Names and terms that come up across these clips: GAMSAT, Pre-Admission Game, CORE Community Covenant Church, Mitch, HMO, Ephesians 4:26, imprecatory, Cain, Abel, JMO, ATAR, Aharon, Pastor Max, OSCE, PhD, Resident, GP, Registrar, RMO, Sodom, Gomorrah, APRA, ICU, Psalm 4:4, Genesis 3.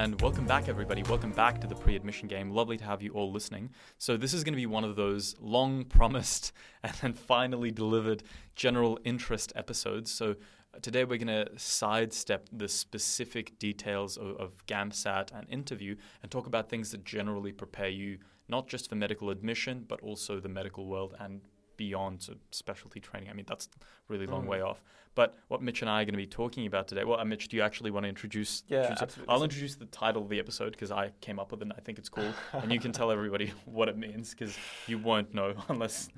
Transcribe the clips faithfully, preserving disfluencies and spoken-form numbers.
And welcome back, everybody. Welcome back to the Pre-Admission Game. Lovely to have you all listening. So this is going to be one of those long promised and then finally delivered general interest episodes. So today we're going to sidestep the specific details of, of GAMSAT and interview and talk about things that generally prepare you not just for medical admission, but also the medical world and beyond, so specialty training. I mean, that's a really long mm. way off. But what Mitch and I are going to be talking about today, well, uh, Mitch, do you actually want to introduce? Yeah, introduce absolutely. I'll introduce the title of the episode because I came up with it and I think it's cool. And you can tell everybody what it means because you won't know unless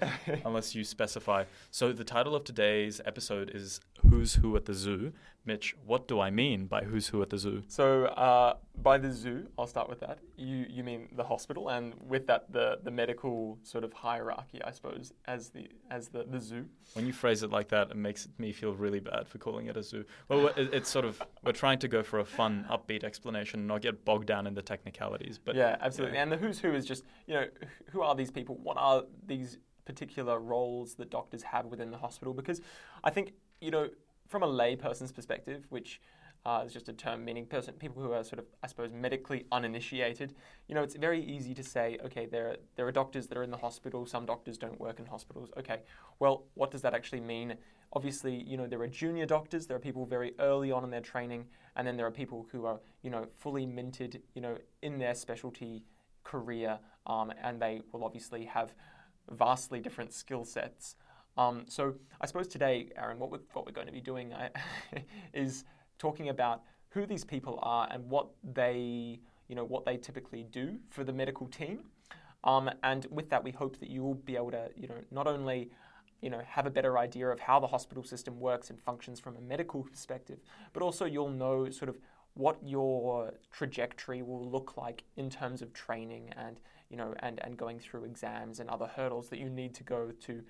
unless you specify. So the title of today's episode is Who's Who at the Zoo. Mitch, what do I mean by Who's Who at the Zoo? So uh, by the zoo, I'll start with that. You you mean the hospital, and with that, the, the medical sort of hierarchy, I suppose, as the as the, the zoo. When you phrase it like that, it makes me feel really bad for calling it a zoo. Well, it, it's sort of, we're trying to go for a fun, upbeat explanation and not get bogged down in the technicalities. But yeah, absolutely. Yeah. And the Who's Who is just, you know, who are these people? What are these particular roles that doctors have within the hospital? Because I think, you know, from a lay person's perspective, which uh, is just a term meaning person, people who are sort of, I suppose, medically uninitiated, you know, it's very easy to say, okay, there are, there are doctors that are in the hospital, some doctors don't work in hospitals. Okay, well, what does that actually mean? Obviously, you know, there are junior doctors, there are people very early on in their training, and then there are people who are, you know, fully minted, you know, in their specialty career, um, and they will obviously have vastly different skill sets. Um, so I suppose today, Aaron, what we're, what we're going to be doing I, is talking about who these people are and what they, you know, what they typically do for the medical team. Um, and with that, we hope that you will be able to, you know, not only, you know, have a better idea of how the hospital system works and functions from a medical perspective, but also you'll know sort of what your trajectory will look like in terms of training and, you know, and, and going through exams and other hurdles that you need to go to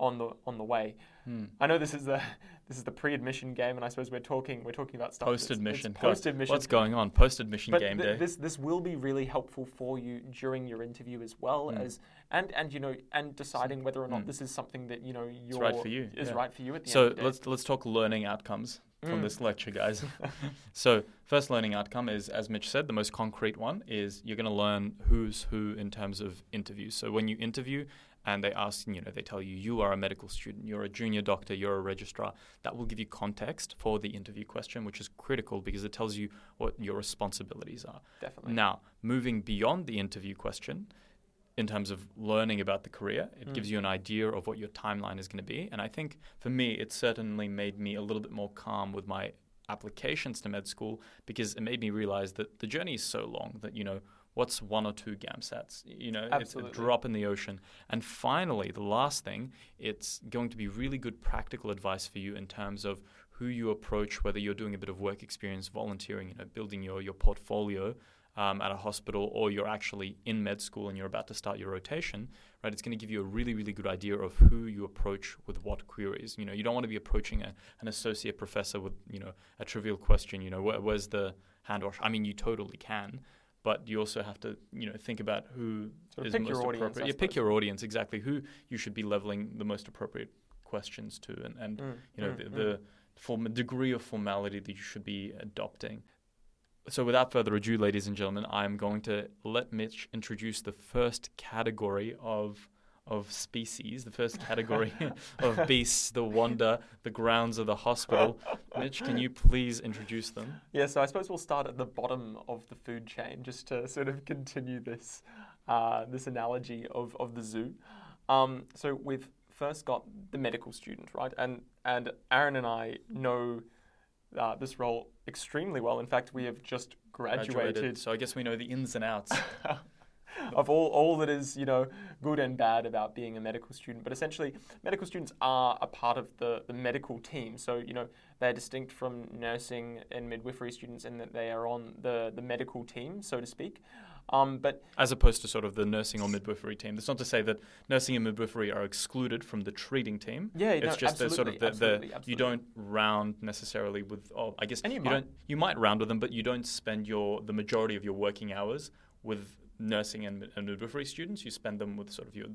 on the on the way. Hmm. I know this is the this is the pre-admission game, and I suppose we're talking we're talking about stuff. Post-admission. Post-admission. What's going on? Post-admission but game th- day. This this will be really helpful for you during your interview as well hmm. as and and you know and deciding whether or not hmm. this is something that you know you're right for you. is yeah. right for you at the so end of the day. So let's let's talk learning outcomes from mm. this lecture, guys. So first learning outcome is, as Mitch said, the most concrete one is you're going to learn who's who in terms of interviews. So when you interview and they ask, you know, they tell you, you are a medical student, you're a junior doctor, you're a registrar, that will give you context for the interview question, which is critical because it tells you what your responsibilities are. Definitely. Now, moving beyond the interview question, in terms of learning about the career, it mm. gives you an idea of what your timeline is going to be. And I think for me, it certainly made me a little bit more calm with my applications to med school because it made me realize that the journey is so long that, you know, what's one or two GAMSATs? You know, Absolutely. It's a drop in the ocean. And finally, the last thing, it's going to be really good practical advice for you in terms of who you approach, whether you're doing a bit of work experience, volunteering, you know, building your, your portfolio Um, at a hospital, or you're actually in med school and you're about to start your rotation, right? It's going to give you a really, really good idea of who you approach with what queries. You know, you don't want to be approaching a, an associate professor with, you know, a trivial question, you know, where, where's the hand wash? I mean, you totally can, but you also have to, you know, think about who sort of is most appropriate. Audience, you pick your audience, exactly, who you should be leveling the most appropriate questions to and, and mm, you know, mm, the, mm. the form, degree of formality that you should be adopting. So without further ado, ladies and gentlemen, I'm going to let Mitch introduce the first category of of species, the first category of beasts, the wonder, the grounds of the hospital. Mitch, can you please introduce them? Yeah, so I suppose we'll start at the bottom of the food chain just to sort of continue this uh, this analogy of, of the zoo. Um, so we've first got the medical student, right? And, and Aaron and I know Uh, this role extremely well. In fact, we have just graduated. graduated. So I guess we know the ins and outs of all, all that is, you know, good and bad about being a medical student. But essentially, medical students are a part of the, the medical team. So, you know, they're distinct from nursing and midwifery students in that they are on the, the medical team, so to speak. Um, but as opposed to sort of the nursing or midwifery team. That's not to say that nursing and midwifery are excluded from the treating team. Yeah, it's no, just the sort of the, absolutely, the absolutely. You don't round necessarily with. Oh, I guess and you, you might. don't. You might round with them, but you don't spend your the majority of your working hours with nursing and, and midwifery students. You spend them with sort of your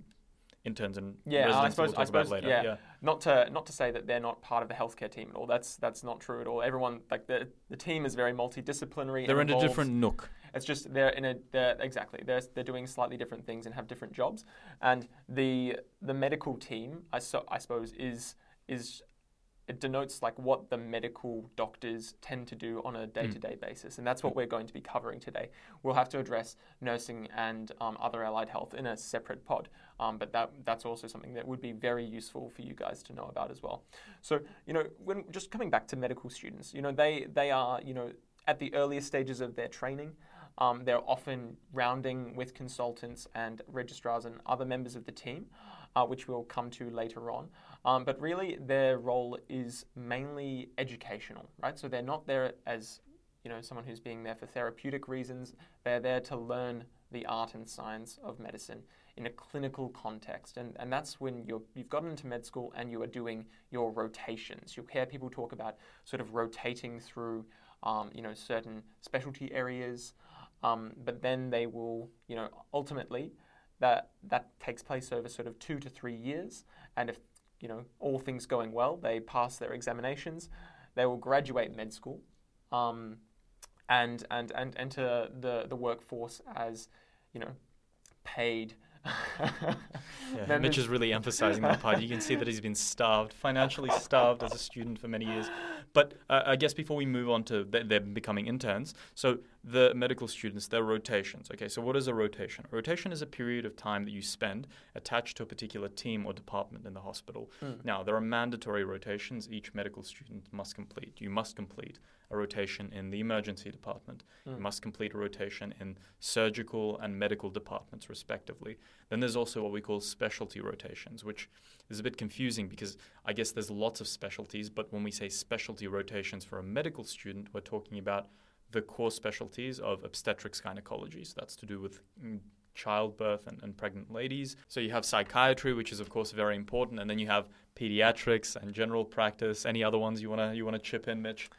interns and yeah, residents. I suppose, we'll talk I suppose, about later. Yeah. yeah, not to not to say that they're not part of the healthcare team at all. That's that's not true at all. Everyone, like the the team is very multidisciplinary. They're involved. In a different nook. It's just they're in a they're, exactly they're they're doing slightly different things and have different jobs. And the the medical team, I so, I suppose, is is. It denotes like what the medical doctors tend to do on a day-to-day mm. basis, and that's what we're going to be covering today. We'll have to address nursing and um, other allied health in a separate pod, um, but that that's also something that would be very useful for you guys to know about as well. So, you know, when just coming back to medical students, you know, they they are, you know, at the earliest stages of their training. Um, they're often rounding with consultants and registrars and other members of the team, uh, which we'll come to later on. Um, but really, their role is mainly educational, right? So they're not there as, you know, someone who's being there for therapeutic reasons. They're there to learn the art and science of medicine in a clinical context. And, and that's when you're, you've gotten into med school and you are doing your rotations. You'll hear people talk about sort of rotating through, um, you know, certain specialty areas. Um, but then they will, you know, ultimately that that takes place over sort of two to three years. And if, you know, all things going well, they pass their examinations, they will graduate med school um, and, and, and enter the, the workforce as, you know, paid. yeah, Mitch is really emphasizing that part. You can see that he's been starved, financially starved as a student for many years. But uh, I guess before we move on to th- they're becoming interns, so the medical students, their rotations. Okay, so what is a rotation? A rotation is a period of time that you spend attached to a particular team or department in the hospital. Mm. Now, there are mandatory rotations each medical student must complete. You must complete a rotation in the emergency department. Mm. You must complete a rotation in surgical and medical departments, respectively. Then there's also what we call specialty rotations, which is a bit confusing because I guess there's lots of specialties, but when we say specialty rotations for a medical student, we're talking about the core specialties of obstetrics gynecology. So that's to do with childbirth and, and pregnant ladies. So you have psychiatry, which is of course very important, and then you have pediatrics and general practice. Any other ones you wanna you wanna chip in, Mitch?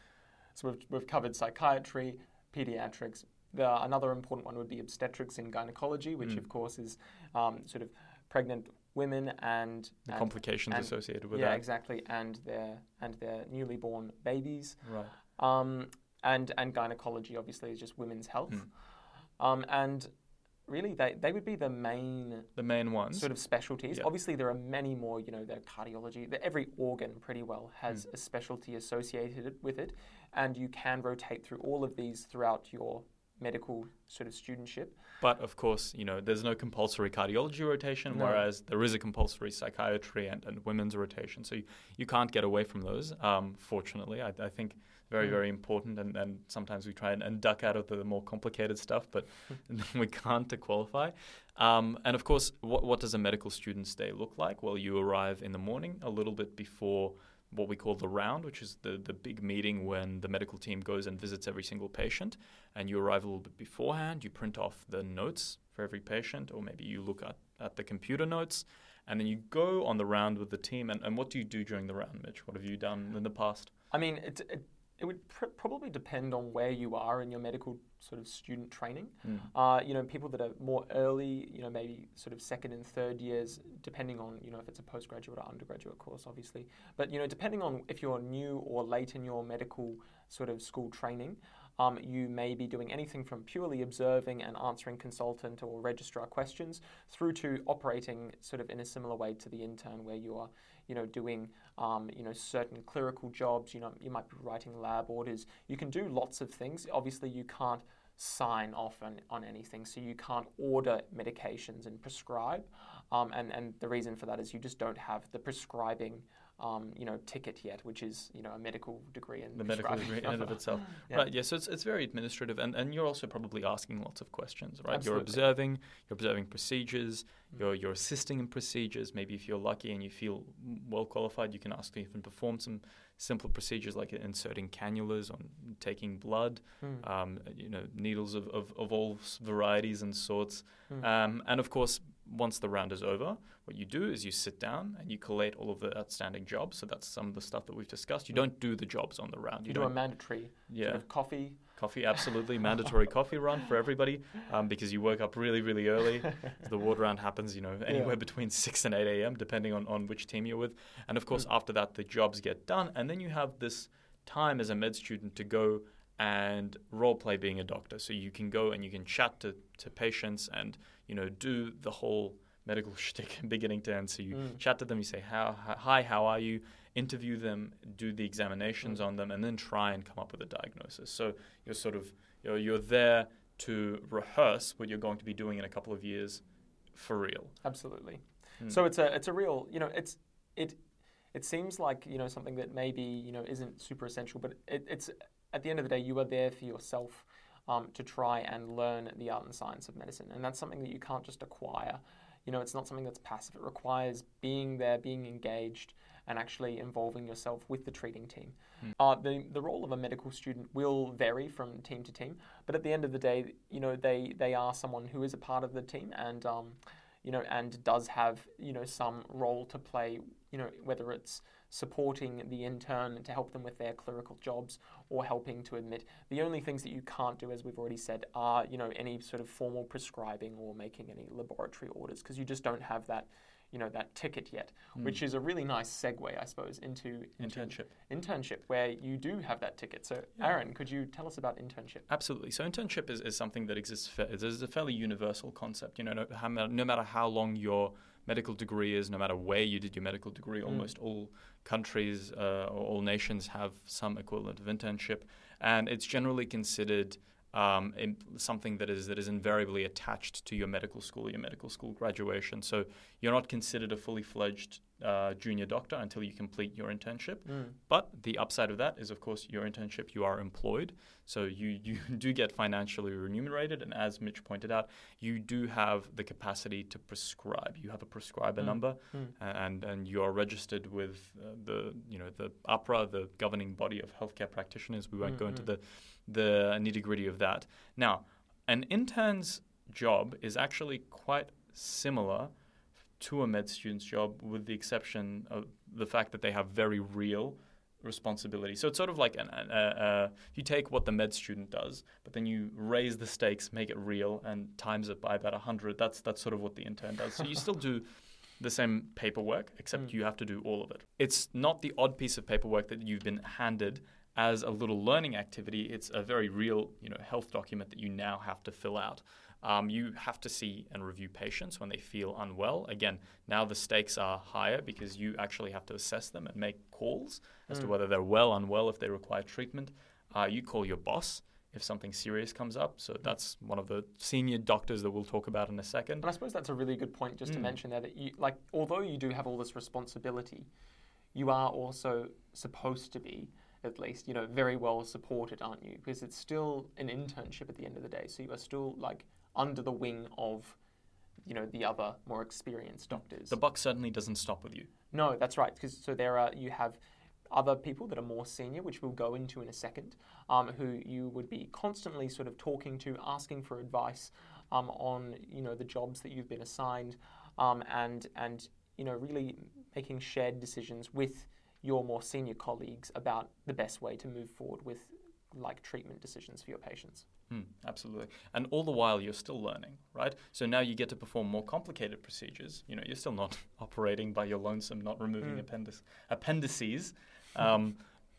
So we've we've covered psychiatry, pediatrics. The, another important one would be obstetrics and gynecology, which mm. of course is um, sort of pregnant women and the and, complications and, associated with yeah, that. Yeah, exactly, and their and their newly born babies. Right. Um, and and gynecology obviously is just women's health. Mm. Um, and really, they, they would be the main the main ones sort of specialties. Yeah. Obviously, there are many more. You know, the cardiology. The, every organ pretty well has mm. a specialty associated with it, and you can rotate through all of these throughout your medical sort of studentship. But of course, you know, there's no compulsory cardiology rotation, no. whereas there is a compulsory psychiatry and, and women's rotation. So you, you can't get away from those, um, fortunately. I, I think very, mm. very important. And, and sometimes we try and, and duck out of the more complicated stuff, but we can't to qualify. Um, and of course, what, what does a medical student's day look like? Well, you arrive in the morning a little bit before what we call the round, which is the, the big meeting when the medical team goes and visits every single patient. And you arrive a little bit beforehand, you print off the notes for every patient, or maybe you look at, at the computer notes, and then you go on the round with the team. And, and what do you do during the round, Mitch? What have you done in the past? I mean, it, it, it would pr- probably depend on where you are in your medical sort of student training. Mm. Uh, you know, people that are more early, you know, maybe sort of second and third years, depending on, you know, if it's a postgraduate or undergraduate course, obviously. But, you know, depending on if you're new or late in your medical sort of school training, um, you may be doing anything from purely observing and answering consultant or registrar questions through to operating sort of in a similar way to the intern where you are, you know, doing, um, you know, certain clerical jobs, you know, you might be writing lab orders. You can do lots of things. Obviously, you can't sign off on, on anything, so you can't order medications and prescribe. Um, and, and the reason for that is you just don't have the prescribing Um, you know, ticket yet, which is, you know, a medical degree and the medical degree in and of itself. yeah. Right, yeah, so it's it's very administrative, and, and you're also probably asking lots of questions, right? Absolutely. You're observing, you're observing procedures, mm. you're you're assisting in procedures. Maybe if you're lucky and you feel well qualified, you can ask to even perform some simple procedures like inserting cannulas or taking blood, mm. um, you know, needles of, of, of all varieties and sorts. Mm. Um, and of course, once the round is over, what you do is you sit down and you collate all of the outstanding jobs. So that's some of the stuff that we've discussed. You don't do the jobs on the round. You, you do a mandatory yeah. sort of coffee. Coffee, absolutely. Mandatory coffee run for everybody um, because you work up really, really early. The ward round happens, you know, anywhere yeah. between six and eight a.m., depending on, on which team you're with. And, of course, mm. after that, the jobs get done. And then you have this time as a med student to go and role-play being a doctor. So you can go and you can chat to, to patients and, you know, do the whole medical shtick beginning to end. So you mm. chat to them, you say, how, hi, how are you? Interview them, do the examinations mm. on them, and then try and come up with a diagnosis. So you're sort of, you know, you're there to rehearse what you're going to be doing in a couple of years for real. Absolutely. Mm. So it's a it's a real, you know, it's it it seems like, you know, something that maybe, you know, isn't super essential, but it, it's at the end of the day, you are there for yourself um, to try and learn the art and science of medicine. And that's something that you can't just acquire. You know, it's not something that's passive. It requires being there, being engaged, and actually involving yourself with the treating team. Mm. Uh, the, the role of a medical student will vary from team to team, but at the end of the day, you know, they, they are someone who is a part of the team and, um, you know, and does have, you know, some role to play, you know, whether it's supporting the intern to help them with their clerical jobs or helping to admit. The only things that you can't do, as we've already said, are, you know, any sort of formal prescribing or making any laboratory orders because you just don't have that, you know, that ticket yet, mm. which is a really nice segue, I suppose, into, into internship. Internship, where you do have that ticket. So, yeah. Aaron, could you tell us about internship? Absolutely. So, internship is, is something that exists. For, it's a fairly universal concept. You know, no, how, no matter how long your medical degree is, no matter where you did your medical degree, mm. almost all countries uh, or all nations have some equivalent of internship, and it's generally considered. Um, in something that is that is invariably attached to your medical school, your medical school graduation. So you're not considered a fully fledged uh, junior doctor until you complete your internship. Mm. But the upside of that is, of course, your internship, you are employed. So you, you do get financially remunerated. And as Mitch pointed out, you do have the capacity to prescribe. You have a prescriber mm. number mm. and and you are registered with uh, the, you know, the APRA, the governing body of healthcare practitioners. We won't mm-hmm. go into the the nitty-gritty of that. Now, an intern's job is actually quite similar to a med student's job with the exception of the fact that they have very real responsibility. So it's sort of like an, an, uh, uh, you take what the med student does, but then you raise the stakes, make it real, and times it by about one hundred. That's, that's sort of what the intern does. So you still do the same paperwork, except mm. you have to do all of it. It's not the odd piece of paperwork that you've been handed as a little learning activity. It's a very real, you know, health document that you now have to fill out. Um, you have to see and review patients when they feel unwell. Again, now the stakes are higher because you actually have to assess them and make calls as mm. to whether they're well, unwell, if they require treatment. Uh, you call your boss if something serious comes up. So that's one of the senior doctors that we'll talk about in a second. And I suppose that's a really good point just mm. to mention there that you, like, although you do have all this responsibility, you are also supposed to be, at least, you know, very well supported, aren't you? Because it's still an internship at the end of the day. So you are still, like, under the wing of, you know, the other more experienced doctors. The buck certainly doesn't stop with you. No, that's right. Because so there are, you have other people that are more senior, which we'll go into in a second, um, who you would be constantly sort of talking to, asking for advice um, on, you know, the jobs that you've been assigned um, and, and, you know, really making shared decisions with your more senior colleagues about the best way to move forward with, like, treatment decisions for your patients. Mm, absolutely. And all the while you're still learning, right? So now you get to perform more complicated procedures. You know, you're still not operating by your lonesome, not removing mm. appendix, appendices. Um,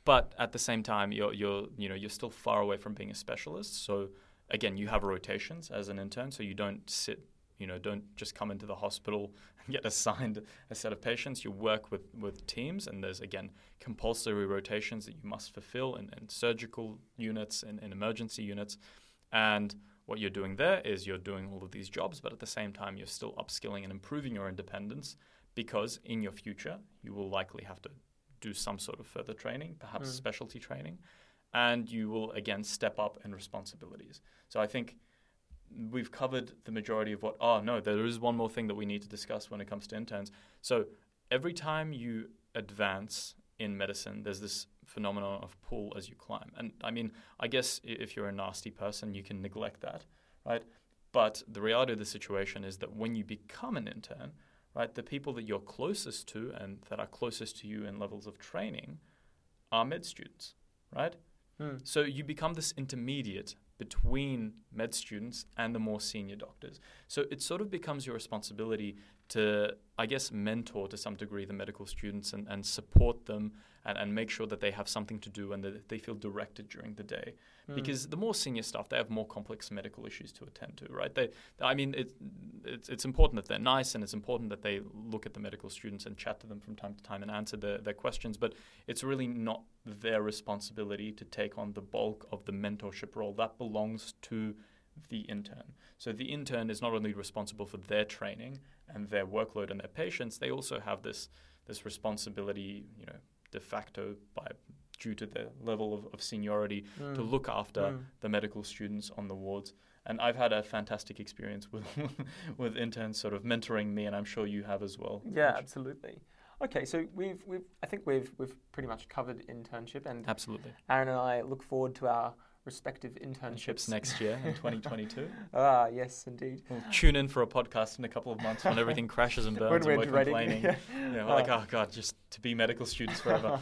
but at the same time, you're, you're, you know, you're still far away from being a specialist. So again, you have rotations as an intern, so you don't sit, you know, don't just come into the hospital and get assigned a set of patients. You work with, with teams, and there's, again, compulsory rotations that you must fulfill in, in surgical units and in, in emergency units. And what you're doing there is you're doing all of these jobs, but at the same time, you're still upskilling and improving your independence because in your future, you will likely have to do some sort of further training, perhaps mm. specialty training, and you will, again, step up in responsibilities. So I think we've covered the majority of what, oh no, there is one more thing that we need to discuss when it comes to interns. So every time you advance in medicine, there's this phenomenon of pull as you climb. And I mean, I guess if you're a nasty person, you can neglect that, right? But the reality of the situation is that when you become an intern, right, the people that you're closest to and that are closest to you in levels of training are med students, right? Mm. So you become this intermediate between med students and the more senior doctors. So it sort of becomes your responsibility to, I guess, mentor to some degree the medical students and, and support them and, and make sure that they have something to do and that they feel directed during the day. Mm. Because the more senior staff, they have more complex medical issues to attend to, right? They, I mean, it, it's, it's important that they're nice and it's important that they look at the medical students and chat to them from time to time and answer the, their questions, but it's really not their responsibility to take on the bulk of the mentorship role. That belongs to the intern. So the intern is not only responsible for their training and their workload and their patients, they also have this this responsibility, you know, de facto by due to their level of, of seniority mm. to look after mm. the medical students on the wards. And I've had a fantastic experience with with interns sort of mentoring me, and I'm sure you have as well. Yeah, Mitch. Absolutely. Okay, so we've we've I think we've we've pretty much covered internship, and absolutely, Aharon and I look forward to our respective internships next year in twenty twenty-two. Ah, yes, indeed. We'll tune in for a podcast in a couple of months when everything crashes and burns when and we're complaining. Yeah. You know, we're uh, like, oh God, just to be medical students forever.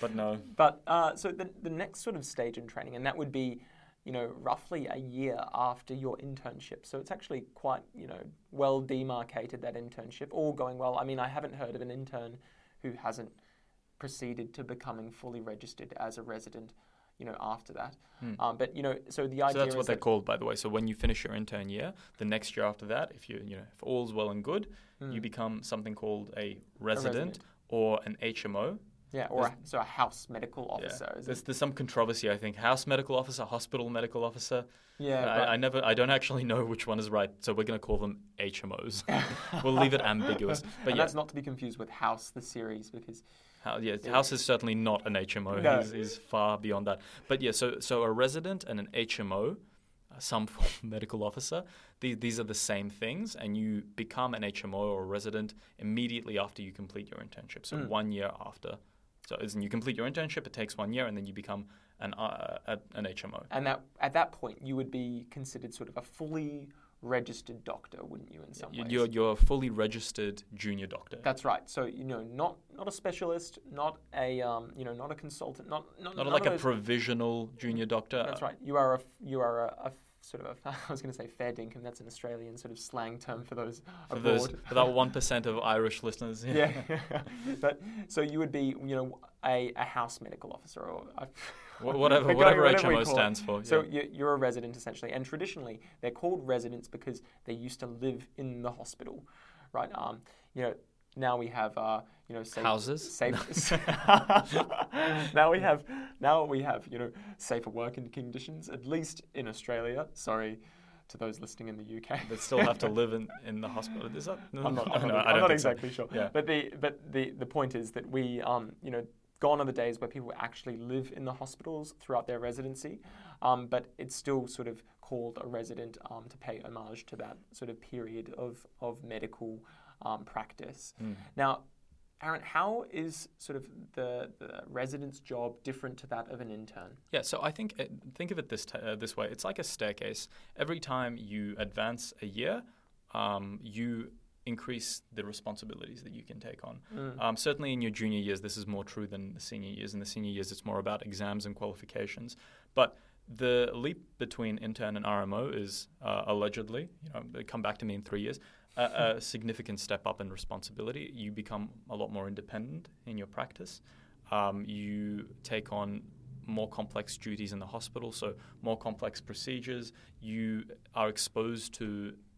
But no. But uh, so the the next sort of stage in training, and that would be, you know, roughly a year after your internship. So it's actually quite, you know, well demarcated, that internship, all going well. I mean, I haven't heard of an intern who hasn't proceeded to becoming fully registered as a resident, you know, after that. Hmm. Um, but, you know, so the idea is... So that's what they're that called, by the way. So when you finish your intern year, the next year after that, if you, you know, if all's well and good, hmm. you become something called a resident, a resident. or an H M O. Yeah, or a, so a house medical officer. Yeah. There's, there's some controversy, I think. House medical officer, hospital medical officer. Yeah, I, right. I never, I don't actually know which one is right, so we're going to call them H M Os. We'll leave it ambiguous. But and yeah. that's not to be confused with House, the series, because... How, yeah, yeah, House is certainly not an H M O. No. He's, he's far beyond that. But yeah, so so a resident and an H M O, some form of medical officer, these, these are the same things, and you become an H M O or a resident immediately after you complete your internship, so mm. one year after. So as in you complete your internship, it takes one year, and then you become an uh, a, an H M O. And that at that point, you would be considered sort of a fully registered doctor, wouldn't you, in some yeah, ways? You're, you're a fully registered junior doctor. That's right. So, you know, not not a specialist, not a, um, you know, not a consultant, not... Not, not like a provisional junior doctor. That's right. You are a, you are a, a sort of, a, I was going to say fair dinkum, that's an Australian sort of slang term for those for abroad. Those, for that one percent of Irish listeners. Yeah. yeah, yeah. But, so you would be, you know, a, a house medical officer or... A, whatever whatever, whatever H M O stands for. Yeah. So you're, you're a resident essentially. And traditionally, they're called residents because they used to live in the hospital, right? Um, you know, now we have, uh, you know, safe, houses. Safe, now we have, now we have, you know, safer working conditions, at least in Australia. Sorry to those listening in the U K that still have to live in, in the hospital. Is that? No, I'm not, I'm no, not, I'm not exactly so. sure. Yeah. But the but the the point is that we, um, you know, gone are the days where people actually live in the hospitals throughout their residency, um, but it's still sort of called a resident um, to pay homage to that sort of period of, of medical um, practice. Mm. Now, Aharon, how is sort of the, the resident's job different to that of an intern? Yeah, so I think, uh, think of it this, t- uh, this way. It's like a staircase. Every time you advance a year, um, you... increase the responsibilities that you can take on. Mm. Um, certainly in your junior years, this is more true than the senior years. In the senior years, it's more about exams and qualifications. But the leap between intern and R M O is uh, allegedly, you know, they come back to me in three years, a, a significant step up in responsibility. You become a lot more independent in your practice. Um, you take on more complex duties in the hospital, so more complex procedures. You are exposed to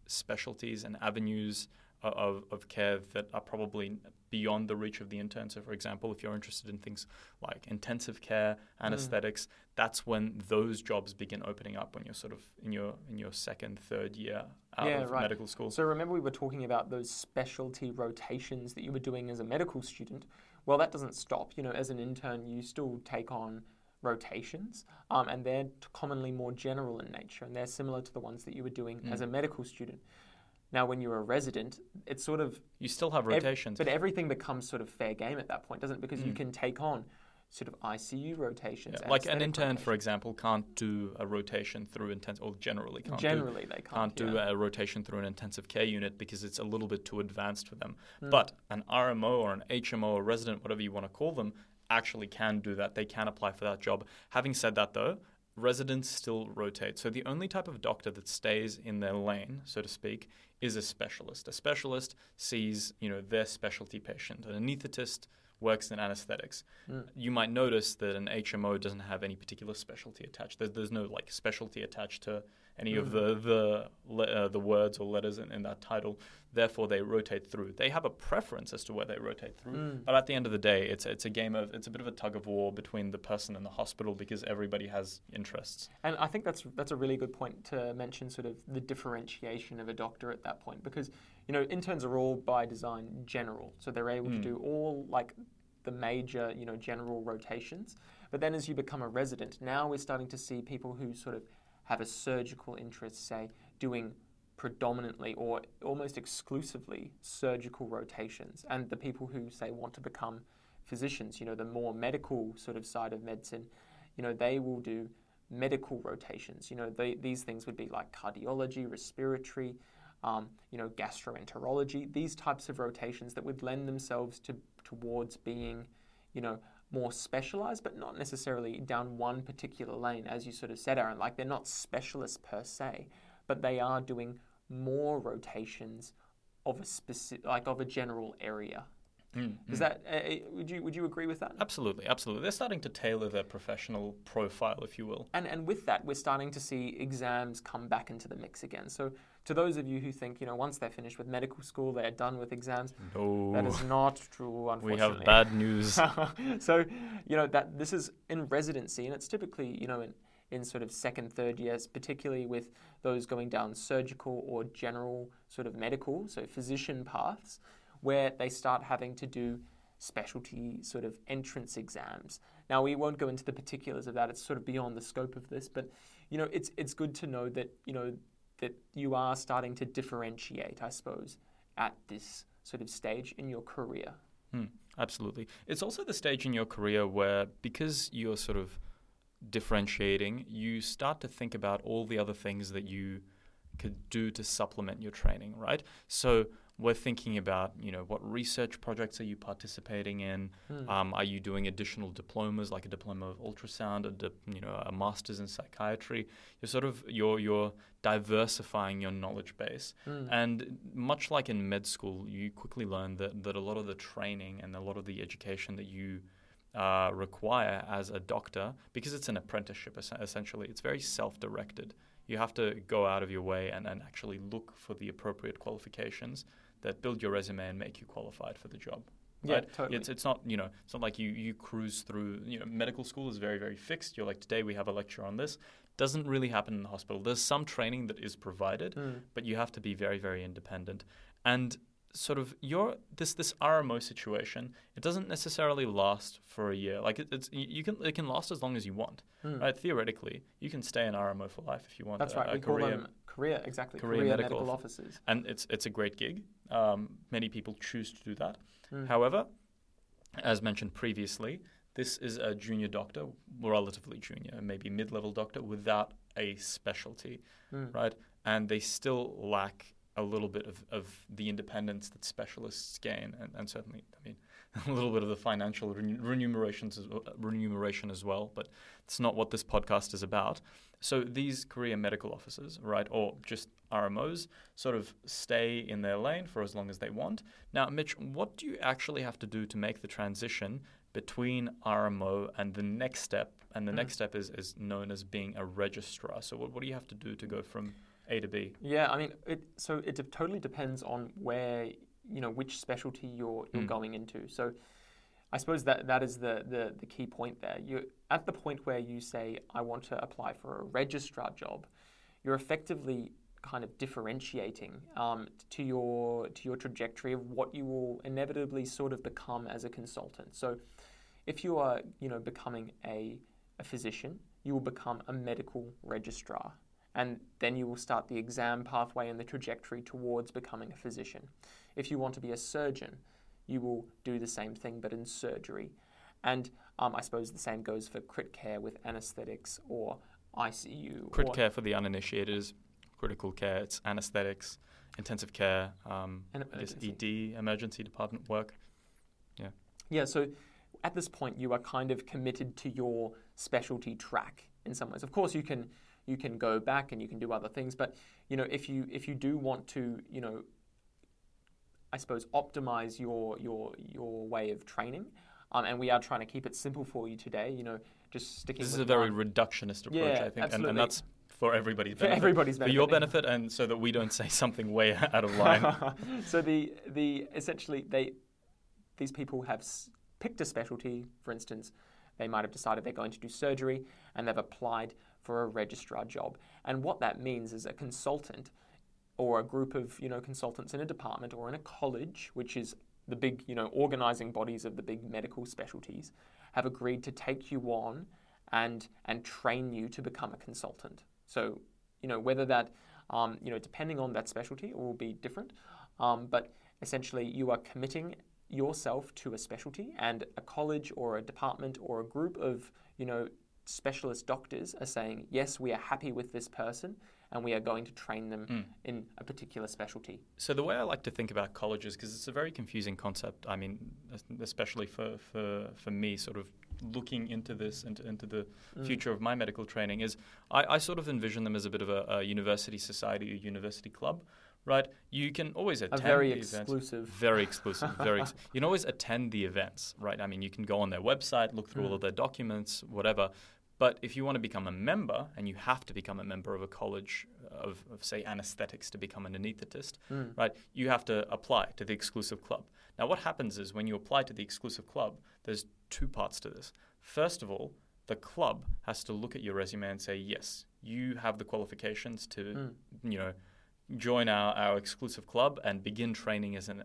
specialties and avenues Of, of care that are probably beyond the reach of the intern. So, for example, if you're interested in things like intensive care, anesthetics, mm. that's when those jobs begin opening up when you're sort of in your in your second, third year out yeah, of right. medical school. So remember we were talking about those specialty rotations that you were doing as a medical student. Well, that doesn't stop. You know, as an intern, you still take on rotations, um, and they're commonly more general in nature, and they're similar to the ones that you were doing mm. as a medical student. Now, when you're a resident, it's sort of... You still have rotations. Ev- but everything becomes sort of fair game at that point, doesn't it? Because mm. you can take on sort of I C U rotations. Yeah, like an intern, rotations. For example, can't do a rotation through intensive... Or generally can't generally do, they can't, can't do yeah. a rotation through an intensive care unit because it's a little bit too advanced for them. Mm. But an R M O or an H M O or resident, whatever you want to call them, actually can do that. They can apply for that job. Having said that, though, residents still rotate. So the only type of doctor that stays in their lane, so to speak, is a specialist. A specialist sees, you know, their specialty patient. An anaesthetist works in anesthetics. Mm. You might notice that an H M O doesn't have any particular specialty attached. There's, there's no like specialty attached to any mm. of the the le- uh, the words or letters in, in that title. Therefore, they rotate through. They have a preference as to where they rotate through. Mm. But at the end of the day, it's it's a game of it's a bit of a tug of war between the person and the hospital because everybody has interests. And I think that's that's a really good point to mention, sort of the differentiation of a doctor at that point, because you know interns are all by design general, so they're able mm. to do all like the major, you know, general rotations. But then as you become a resident, now we're starting to see people who sort of have a surgical interest, say, doing predominantly or almost exclusively surgical rotations. And the people who, say, want to become physicians, you know, the more medical sort of side of medicine, you know, they will do medical rotations. You know, they, these things would be like cardiology, respiratory, um, you know, gastroenterology, these types of rotations that would lend themselves to towards being, you know, more specialized, but not necessarily down one particular lane, as you sort of said, Aaron, like they're not specialists per se, but they are doing more rotations of a specific, like of a general area. Mm, Is mm. that, uh, would you would you agree with that? Absolutely, absolutely. They're starting to tailor their professional profile, if you will. And and with that, we're starting to see exams come back into the mix again. So to those of you who think, you know, once they're finished with medical school, they're done with exams. No. That is not true, unfortunately. We have bad news. So, you know, that this is in residency, and it's typically, you know, in, in sort of second, third years, particularly with those going down surgical or general sort of medical, so physician paths, where they start having to do specialty sort of entrance exams. Now, we won't go into the particulars of that. It's sort of beyond the scope of this, but, you know, it's it's good to know that, you know, that you are starting to differentiate, I suppose, at this sort of stage in your career. Hmm, absolutely. It's also the stage in your career where, because you're sort of differentiating, you start to think about all the other things that you could do to supplement your training, right? So we're thinking about, you know, what research projects are you participating in? Mm. Um, are you doing additional diplomas, like a diploma of ultrasound, a di- you know, a master's in psychiatry? You're sort of you're you're diversifying your knowledge base, mm. and much like in med school, you quickly learn that that a lot of the training and a lot of the education that you uh, require as a doctor, because it's an apprenticeship essentially, it's very self-directed. You have to go out of your way and, and actually look for the appropriate qualifications that build your resume and make you qualified for the job. Right? Yeah, totally. It's it's not, you know, it's not like you, you cruise through, you know, medical school is very, very fixed. You're like, today we have a lecture on this. Doesn't really happen in the hospital. There's some training that is provided, mm. but you have to be very, very independent. And sort of your this this R M O situation, it doesn't necessarily last for a year. Like it, it's you can it can last as long as you want, mm. right? Theoretically, you can stay in R M O for life if you want. That's a, right. We a call career, them career exactly career, career medical, medical officers, and it's it's a great gig. Um, many people choose to do that. Mm. However, as mentioned previously, this is a junior doctor, relatively junior, maybe mid-level doctor without a specialty, mm. right? And they still lack a little bit of, of the independence that specialists gain, and, and certainly, I mean, a little bit of the financial re- remunerations as, remuneration as well, but it's not what this podcast is about. So these career medical officers, right, or just R M Os, sort of stay in their lane for as long as they want. Now, Mitch, what do you actually have to do to make the transition between R M O and the next step? And the mm. next step is, is known as being a registrar. So what, what do you have to do to go from A to B? Yeah, I mean, it, so it de- totally depends on where, you know, which specialty you're you're mm. going into. So I suppose that that is the, the, the key point there. You're at the point where you say, I want to apply for a registrar job. You're effectively kind of differentiating um, to your to your trajectory of what you will inevitably sort of become as a consultant. So if you are, you know, becoming a, a physician, you will become a medical registrar. And then you will start the exam pathway and the trajectory towards becoming a physician. If you want to be a surgeon, you will do the same thing, but in surgery. And um, I suppose the same goes for crit care with anesthetics or I C U. Crit or care for the uninitiated is critical care. It's anesthetics, intensive care, um, I guess E D, emergency department work. Yeah. Yeah. So at this point you are kind of committed to your specialty track in some ways. Of course, you can you can go back and you can do other things, but you know, if you if you do want to, you know, I suppose optimize your your your way of training, um, and we are trying to keep it simple for you today. You know, just sticking. This with is a very one. reductionist approach, yeah, I think, absolutely. and, and that's. For everybody's benefit. For everybody's benefit. For your benefit, and so that we don't say something way out of line. So the the essentially they these people have s- picked a specialty. For instance, they might have decided they're going to do surgery, and they've applied for a registrar job. And what that means is a consultant, or a group of you know consultants in a department or in a college, which is the big you know organizing bodies of the big medical specialties, have agreed to take you on and and train you to become a consultant. So, you know, whether that, um, you know, depending on that specialty, it will be different. Um, but essentially, you are committing yourself to a specialty, and a college or a department or a group of, you know, specialist doctors are saying, yes, we are happy with this person, and we are going to train them mm. in a particular specialty. So the way I like to think about colleges, because it's a very confusing concept, I mean, especially for, for, for me, sort of looking into this and into the mm. future of my medical training, is I, I sort of envision them as a bit of a, a university society, a university club, right? You can always attend a very the exclusive. Events. Very exclusive. Very ex- you can always attend the events, right? I mean, you can go on their website, look through mm. all of their documents, whatever. But if you want to become a member, and you have to become a member of a college of, of say, anesthetics to become an anesthetist, mm. right, you have to apply to the exclusive club. Now, what happens is when you apply to the exclusive club, there's two parts to this. First of all, the club has to look at your resume and say, yes, you have the qualifications to, mm. you know, join our, our exclusive club and begin training as an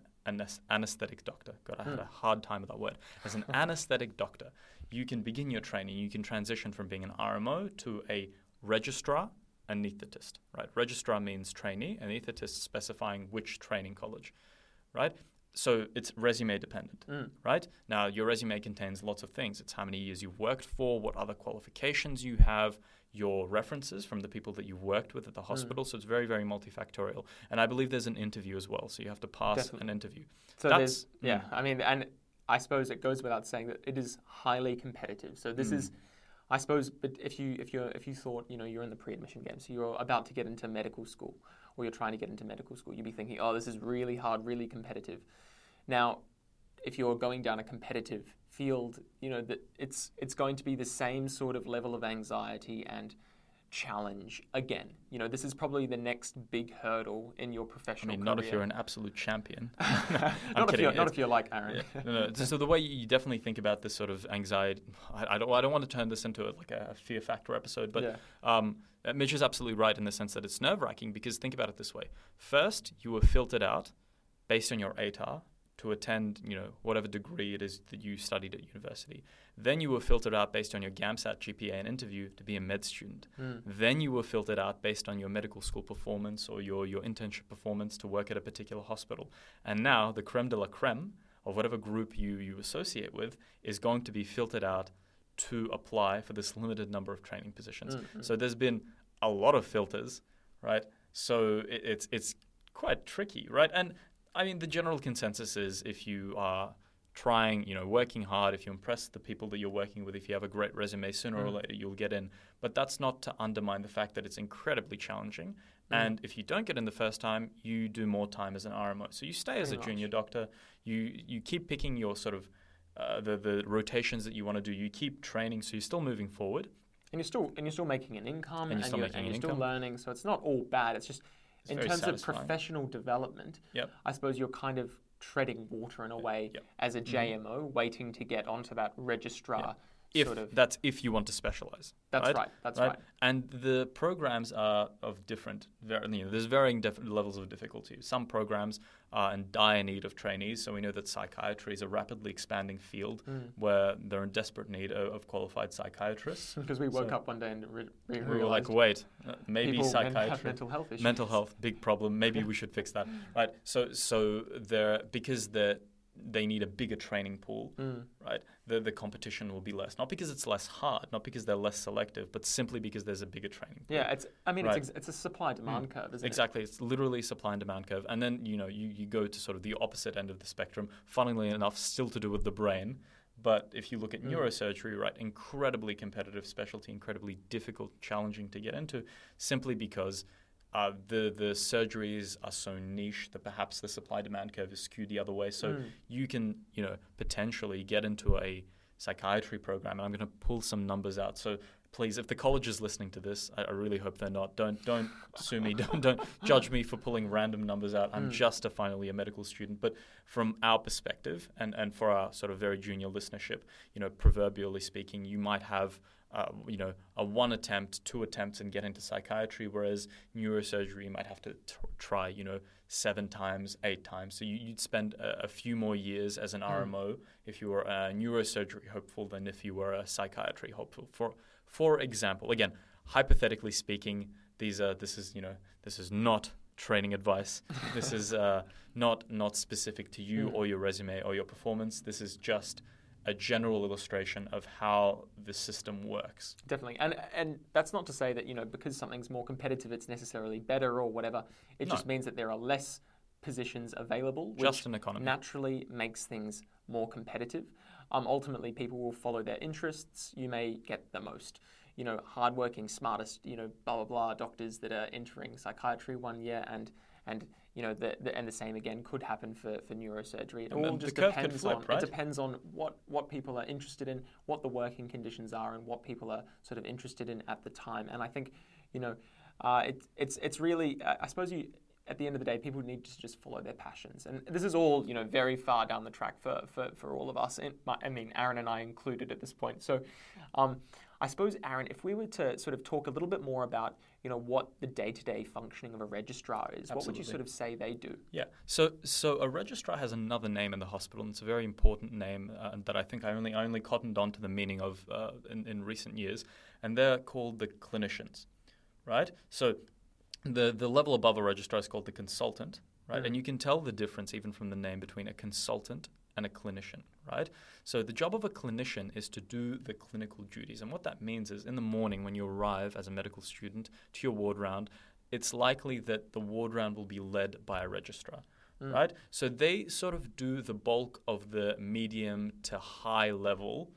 anesthetic doctor. God, I had a hard time with that word. As an anesthetic doctor, you can begin your training. You can transition from being an R M O to a registrar anesthetist, right? Registrar means trainee, anesthetist specifying which training college, right? So it's resume dependent, mm. right? Now, your resume contains lots of things. It's how many years you've worked for, what other qualifications you have, your references from the people that you worked with at the hospital. Mm. So it's very, very multifactorial. And I believe there's an interview as well. So you have to pass Definitely. an interview. So That's, there's, yeah, mm. I mean, and I suppose it goes without saying that it is highly competitive. So this mm. is, I suppose, but if you if you if you thought, you know, you're in the pre-admission game, so you're about to get into medical school, or you're trying to get into medical school, you'd be thinking, oh, this is really hard, really competitive. Now, if you're going down a competitive field, you know, that it's it's going to be the same sort of level of anxiety and challenge again. You know, this is probably the next big hurdle in your professional I mean, career. Not if you're an absolute champion. I'm not, if you're, not if you're like Aharon. Yeah. No, no. So the way you definitely think about this sort of anxiety, I, I don't I don't want to turn this into a, like a fear factor episode, but yeah. um, Mitch is absolutely right in the sense that it's nerve-wracking, because think about it this way. First, you were filtered out based on your A T A R to attend, you know, whatever degree it is that you studied at university. Then you were filtered out based on your GAMSAT G P A and interview to be a med student. Mm. Then you were filtered out based on your medical school performance or your, your internship performance to work at a particular hospital. And now the creme de la creme of whatever group you, you associate with is going to be filtered out to apply for this limited number of training positions. Mm-hmm. So there's been a lot of filters, right? So it, it's it's quite tricky, right? And I mean, the general consensus is if you are trying, you know, working hard, if you impress the people that you're working with, if you have a great resume, sooner mm. or later you'll get in. But that's not to undermine the fact that it's incredibly challenging. Mm. And if you don't get in the first time, you do more time as an R M O. So you stay as Very a junior much. doctor. You you keep picking your sort of uh, the the rotations that you want to do. You keep training, so you're still moving forward. And you're still and you're still making an income, and you're still, and you're, and you're still learning. So it's not all bad. It's just. It's in terms satisfying. of professional development, yep. I suppose you're kind of treading water in a way yep. as a J M O, mm-hmm. waiting to get onto that registrar yep. sort if of... That's if you want to specialize. That's right. right. That's right. right. And the programs are of different... Ver- you know, there's varying def- levels of difficulty. Some programs are in dire need of trainees, so we know that psychiatry is a rapidly expanding field mm. where they're in desperate need of, of qualified psychiatrists. Because we woke so up one day and re- re- we were like, wait, uh, maybe people psychiatry, have mental health issues. Mental health, big problem. Maybe we should fix that, right? So, so they're because they're they need a bigger training pool, mm. right? The the competition will be less, not because it's less hard, not because they're less selective, but simply because there's a bigger training pool. Yeah, it's. I mean, right? it's ex- it's a supply demand mm. curve, isn't exactly. it? Exactly, it's literally supply and demand curve, and then you know you, you go to sort of the opposite end of the spectrum. Funnily enough, still to do with the brain, But if you look at mm. neurosurgery, right, incredibly competitive specialty, incredibly difficult, challenging to get into, simply because uh, the the surgeries are so niche that perhaps the supply-demand curve is skewed the other way. So mm. you can, you know, potentially get into a psychiatry program, and I'm going to pull some numbers out. So please, if the college is listening to this, I, I really hope they're not. Don't don't sue me. Don't don't judge me for pulling random numbers out. I'm mm. just a finally a medical student. But from our perspective, and, and for our sort of very junior listenership, you know, proverbially speaking, you might have uh, you know a one attempt, two attempts, and get into psychiatry. Whereas neurosurgery, you might have to t- try you know seven times, eight times. So you, you'd spend a, a few more years as an mm. R M O if you were a neurosurgery hopeful than if you were a psychiatry hopeful. For For example, again, hypothetically speaking, these are this is you know this is not training advice. This is uh, not not specific to you mm. or your resume or your performance. This is just a general illustration of how the system works. Definitely, and and that's not to say that you know because something's more competitive, it's necessarily better or whatever. It no. just means that there are less positions available, just which an economy. Naturally makes things more competitive. Um, ultimately, people will follow their interests. You may get the most, you know, hardworking, smartest, you know, blah blah blah doctors that are entering psychiatry one year, and and you know, the, the and the same again could happen for, for neurosurgery. It all just depends on it depends on what what people are interested in, what the working conditions are, and what people are sort of interested in at the time. And I think, you know, uh, it, it's it's really uh, I suppose you. At the end of the day, people need to just follow their passions. And this is all, you know, very far down the track for, for, for all of us. And my, I mean, Aharon and I included at this point. So um, I suppose, Aharon, if we were to sort of talk a little bit more about, you know, what the day-to-day functioning of a registrar is, Absolutely. What would you sort of say they do? Yeah. So so a registrar has another name in the hospital, and it's a very important name uh, that I think I only I only cottoned on to the meaning of uh, in, in recent years. And they're called the clinicians, right? So The the level above a registrar is called the consultant, right? Mm. And you can tell the difference even from the name between a consultant and a clinician, right? So the job of a clinician is to do the clinical duties. And what that means is in the morning when you arrive as a medical student to your ward round, it's likely that the ward round will be led by a registrar, mm. right? So they sort of do the bulk of the medium to high level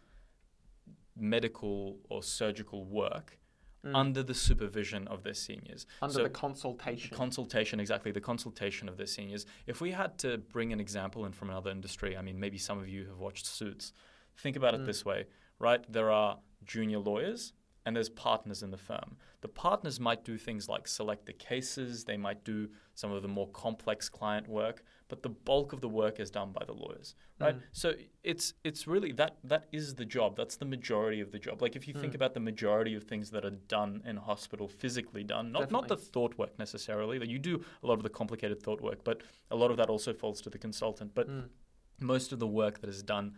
medical or surgical work Mm. under the supervision of their seniors. Under so the consultation. Consultation, exactly, the consultation of their seniors. If we had to bring an example in from another industry, I mean, maybe some of you have watched Suits. Think about mm. it this way, right? There are junior lawyers and there's partners in the firm. The partners might do things like select the cases. They might do some of the more complex client work, but the bulk of the work is done by the lawyers, right? Mm. So it's it's really that that is the job. That's the majority of the job. Like if you mm. think about the majority of things that are done in hospital, physically done, not, not the thought work necessarily, that you do a lot of the complicated thought work, but a lot of that also falls to the consultant. But mm. most of the work that is done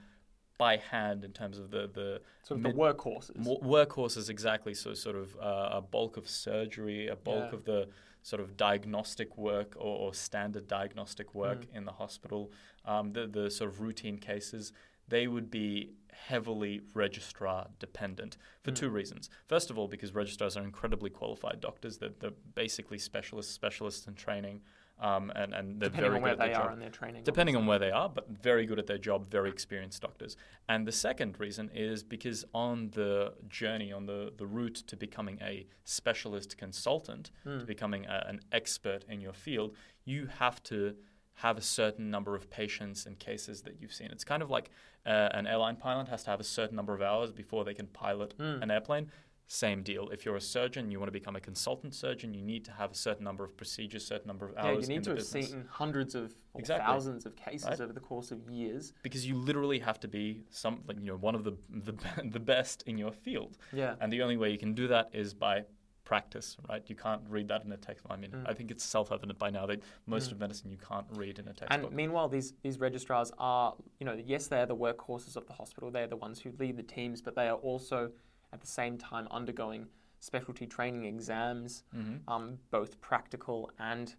by hand in terms of the... the sort of mid- the workhorses. Mo- workhorses, exactly. So sort of uh, a bulk of surgery, a bulk yeah. of the sort of diagnostic work or, or standard diagnostic work mm. in the hospital, um, the, the sort of routine cases, they would be heavily registrar dependent for mm. two reasons. First of all, because registrars are incredibly qualified doctors. They're, they're basically specialists, specialists in training. Um, and, and they're Depending very on where good at they their are job. In their training. Depending on where they are, but very good at their job, very experienced doctors. And the second reason is because on the journey, on the, the route to becoming a specialist consultant, mm. to becoming a, an expert in your field, you have to have a certain number of patients and cases that you've seen. It's kind of like uh, an airline pilot has to have a certain number of hours before they can pilot mm. an airplane. Same deal. If you're a surgeon, you want to become a consultant surgeon, you need to have a certain number of procedures, certain number of hours. Yeah, you need in to have business. Seen hundreds of or exactly. thousands of cases right? over the course of years. Because you literally have to be some, like, you know, one of the, the the best in your field. Yeah. And the only way you can do that is by practice, right? You can't read that in a textbook. I mean, mm. I think it's self-evident by now that most mm. of medicine you can't read in a textbook. And meanwhile, these these registrars are, you know, yes, they are the workhorses of the hospital. They are the ones who lead the teams, but they are also at the same time undergoing specialty training exams, mm-hmm. um, both practical and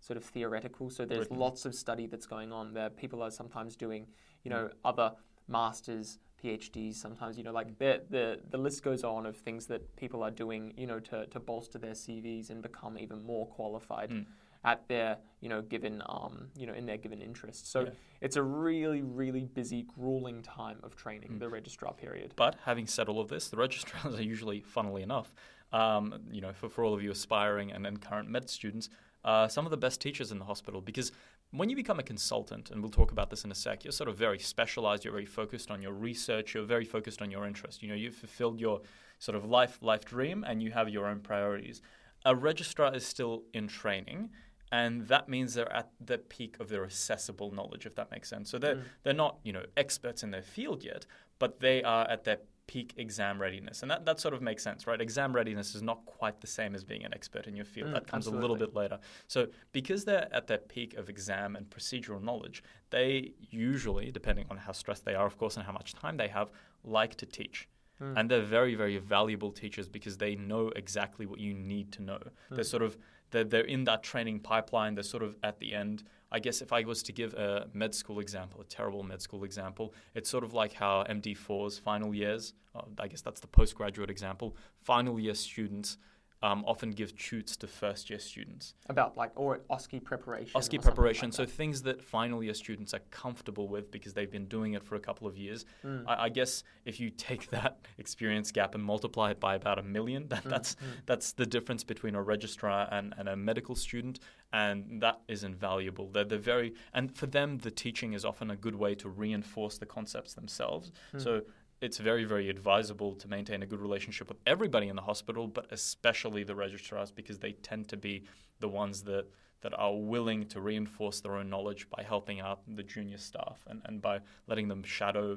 sort of theoretical. So there's Written. Lots of study that's going on there. People are sometimes doing, you know, mm-hmm. other masters, P H Ds, sometimes, you know, like the, the the list goes on of things that people are doing, you know, to, to bolster their C Vs and become even more qualified mm. at their, you know, given, um, you know, in their given interest. So yeah. it's a really, really busy, grueling time of training, mm. the registrar period. But having said all of this, the registrars are usually, funnily enough, um, you know, for, for all of you aspiring and, and current med students, uh, some of the best teachers in the hospital, because when you become a consultant, and we'll talk about this in a sec, you're sort of very specialized, you're very focused on your research, you're very focused on your interest. You know, you've fulfilled your sort of life life dream and you have your own priorities. A registrar is still in training, and that means they're at the peak of their accessible knowledge, if that makes sense. So they're, mm. they're not, you know, experts in their field yet, but they are at their peak exam readiness. And that, that sort of makes sense, right? Exam readiness is not quite the same as being an expert in your field. Mm, that comes absolutely. a little bit later. So because they're at their peak of exam and procedural knowledge, they usually, depending on how stressed they are, of course, and how much time they have, like to teach. Mm. And they're very, very valuable teachers because they know exactly what you need to know. Mm. They're sort of, they're, they're in that training pipeline. They're sort of at the end. I guess if I was to give a med school example, a terrible med school example, it's sort of like how M D four's final years, uh, I guess that's the postgraduate example, final year students um, often give tutes to first year students. About like, or OSCE preparation. OSCE preparation, like so that. Things that final year students are comfortable with because they've been doing it for a couple of years. Mm. I, I guess if you take that experience gap and multiply it by about a million, that, mm. that's mm. that's the difference between a registrar and, and a medical student. And that is invaluable. They're, they're very, and for them, the teaching is often a good way to reinforce the concepts themselves. Mm. So it's very, very advisable to maintain a good relationship with everybody in the hospital, but especially the registrars, because they tend to be the ones that, that are willing to reinforce their own knowledge by helping out the junior staff and, and by letting them shadow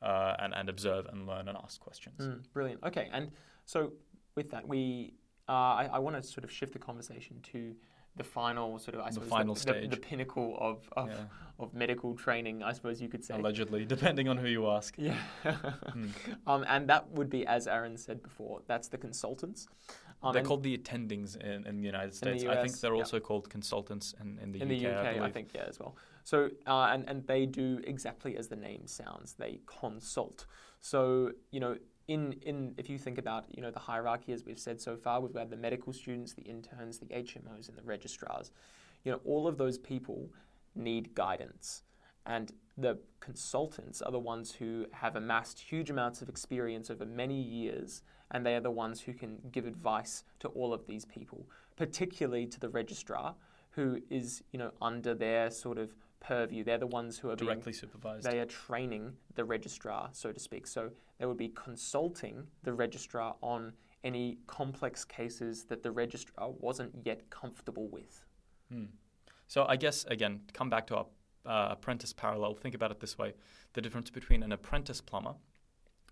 uh, and, and observe and learn and ask questions. Mm, brilliant. Okay. And so with that, we uh, I, I want to sort of shift the conversation to the final sort of, I suppose, the, final the, stage. The, the pinnacle of of, yeah. of medical training, I suppose you could say. Allegedly, depending on who you ask. Yeah. mm. um, and that would be, as Aaron said before, that's the consultants. Um, they're called the attendings in, in the United States. The U S, I think they're yeah. also called consultants in, in the in U K. In the U K, I, I think, yeah, as well. So, uh, and, and they do exactly as the name sounds. They consult. So, you know, In in if you think about, you know, the hierarchy, as we've said so far, we've had the medical students, the interns, the H M Os, and the registrars. You know, all of those people need guidance. And the consultants are the ones who have amassed huge amounts of experience over many years, and they are the ones who can give advice to all of these people, particularly to the registrar, who is, you know, under their sort of purview. They're the ones who are directly being, supervised. They are training the registrar, so to speak. So they would be consulting the registrar on any complex cases that the registrar wasn't yet comfortable with. Hmm. So I guess, again, come back to our uh, apprentice parallel. Think about it this way. The difference between an apprentice plumber,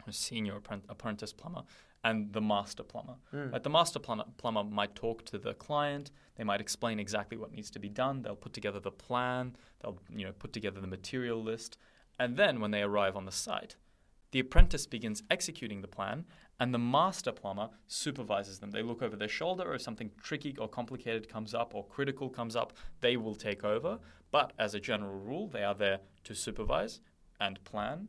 a senior apprentice plumber, and the master plumber. Mm. Like the master plumber, plumber might talk to the client. They might explain exactly what needs to be done. They'll put together the plan. They'll, you know, put together the material list. And then when they arrive on the site, the apprentice begins executing the plan, and the master plumber supervises them. They look over their shoulder, or if something tricky or complicated comes up or critical comes up, they will take over. But as a general rule, they are there to supervise and plan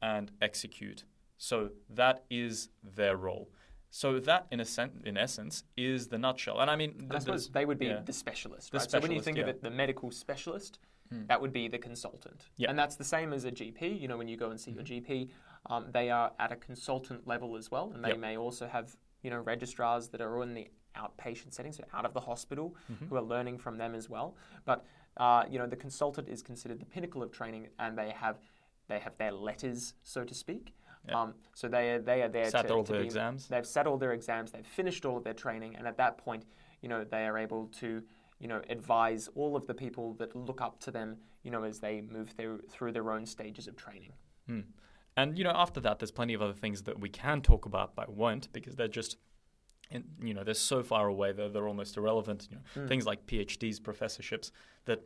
and execute. So that is their role. So that, in a sen- in essence, is the nutshell. And I mean, and I suppose they would be yeah. the specialist, right? The specialist, so when you think yeah. of it, the medical specialist, mm. that would be the consultant. Yeah. And that's the same as a G P. You know, when you go and see mm. your G P, um, they are at a consultant level as well, and they yep. may also have, you know, registrars that are in the outpatient setting, so out of the hospital, mm-hmm. who are learning from them as well. But uh, you know, the consultant is considered the pinnacle of training, and they have they have their letters, so to speak. Yeah. Um, so they are, they are there sat to, all to their be, exams. They've sat all their exams. They've finished all of their training, and at that point, you know, they are able to, you know, advise all of the people that look up to them, you know, as they move through through their own stages of training. Hmm. And you know, after that, there's plenty of other things that we can talk about, but won't, because they're just, in, you know, they're so far away. They're they're almost irrelevant. You know, mm. things like PhDs, professorships, that.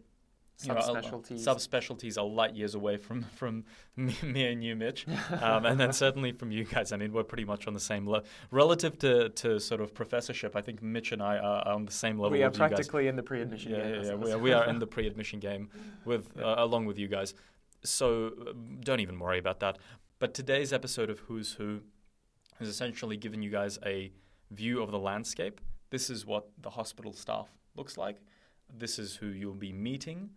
Subspecialties. You know, subspecialties are light years away from, from me, me and you, Mitch. Um, and then certainly from you guys. I mean, we're pretty much on the same level. Relative to, to sort of professorship, I think Mitch and I are on the same level. We are practically in the pre-admission yeah, game. Yeah, yeah, we, are, we are in the pre-admission game with uh, along with you guys. So uh, don't even worry about that. But today's episode of Who's Who has essentially given you guys a view of the landscape. This is what the hospital staff looks like. this is who you'll be meeting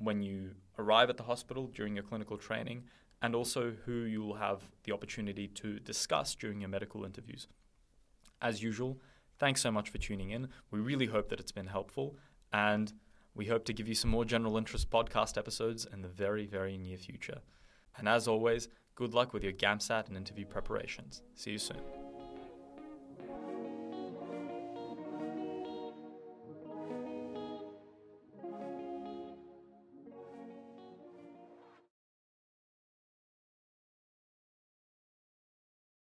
when you arrive at the hospital during your clinical training, and also who you will have the opportunity to discuss during your medical interviews. As usual, thanks so much for tuning in. We really hope that it's been helpful, and we hope to give you some more general interest podcast episodes in the very, very near future. And as always, good luck with your GAMSAT and interview preparations. See you soon.